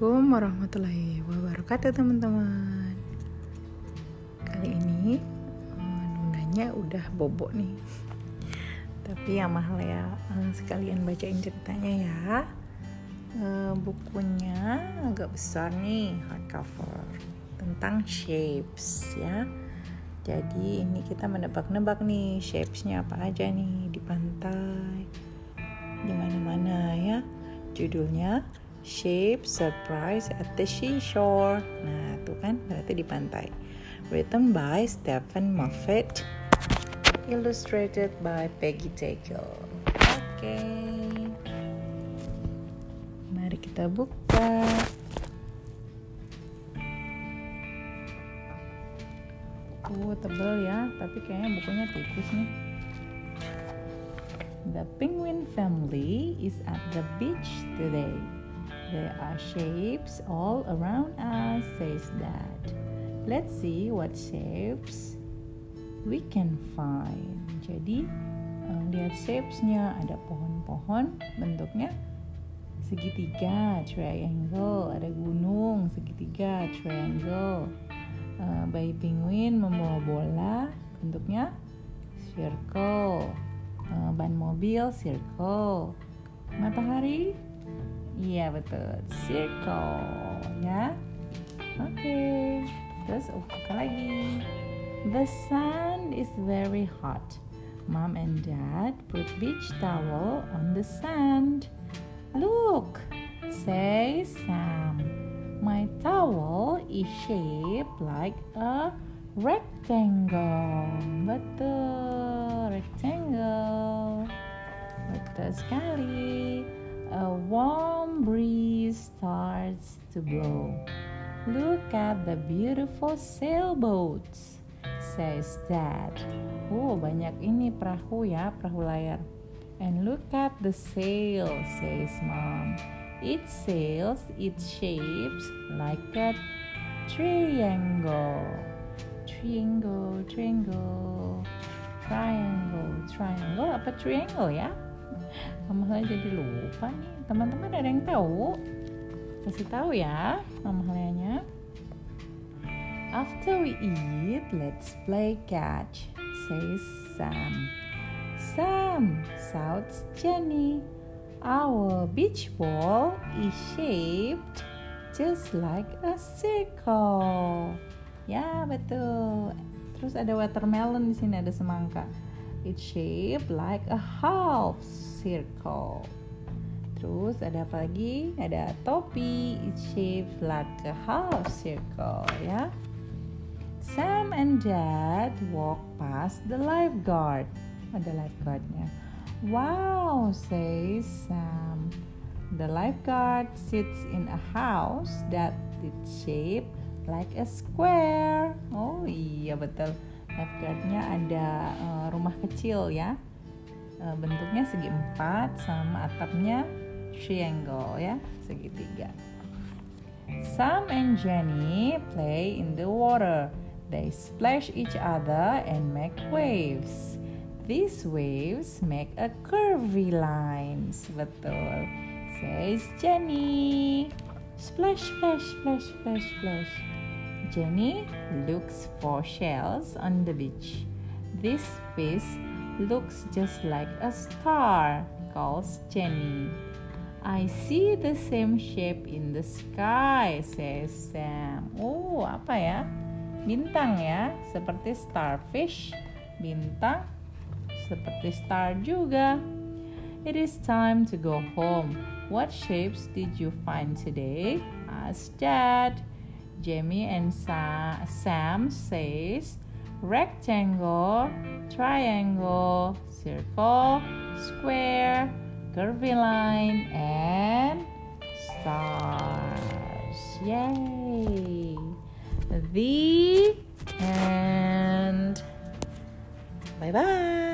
Assalamualaikum warahmatullahi wabarakatuh teman-teman. Kali ini nundanya udah bobok nih. Tapi ya mahal ya, sekalian bacain ceritanya ya. Bukunya agak besar nih, hardcover, tentang shapes ya. Jadi ini kita menebak-nebak nih shapesnya apa aja nih di pantai, di mana-mana ya. Judulnya Shape Surprise at the Seashore. Nah, tuh kan berarti di pantai. Written by Stephen Muffet, illustrated by Peggy Tateko. Oke. Mari kita buka. Tebel ya, tapi kayaknya bukunya tipis nih. The penguin family is at the beach today. There are shapes all around us, says Dad. Let's see what shapes we can find. Jadi, lihat shapes-nya. Ada pohon-pohon bentuknya segitiga, triangle. Ada gunung, segitiga, triangle. Bayi penguin membawa bola, bentuknya circle. Ban mobil, circle. Matahari, iya betul, circle ya. Oke. Terus buka lagi. The sun is very hot. Mom and Dad put beach towel on the sand. Look, says Sam. My towel is shaped like a rectangle. Betul, rectangle. Betul sekali. A warm breeze starts to blow. Look at the beautiful sailboats, says Dad. Oh, banyak ini perahu ya, perahu layar. And look at the sail, says Mom. It sails, its shapes like a triangle. Triangle, triangle, triangle, triangle, apa triangle ya? Mama jadi lupa nih. Teman-teman ada yang tahu? Kasih tahu ya, mamahnya. After we eat, let's play catch, says Sam. Sam, shouts Jenny. Our beach ball is shaped just like a circle. Ya, betul. Terus ada watermelon di sini, ada semangka. It's shaped like a half circle. Terus ada apa lagi? Ada topi. It's shaped like a half circle, ya. Sam and Dad walk past the lifeguard. Ada lifeguardnya. Wow, says Sam. The lifeguard sits in a house that is shaped like a square. Oh iya betul. Lifeguardnya ada rumah kecil ya. Bentuknya segi empat sama atapnya triangle ya, segitiga. Sam and Jenny play in the water. They splash each other and make waves. These waves make a curvy lines. Betul, says Jenny. Splash, splash, splash, splash, splash. Jenny looks for shells on the beach. This fish looks just like a star, calls Jenny. I see the same shape in the sky, says Sam. Oh, apa ya? Bintang ya, seperti starfish. Bintang seperti star juga. It is time to go home. What shapes did you find today? Asked Dad. Jamie and Sam says rectangle, triangle, circle, square, curvy line, and stars. Yay! The end. Bye-bye.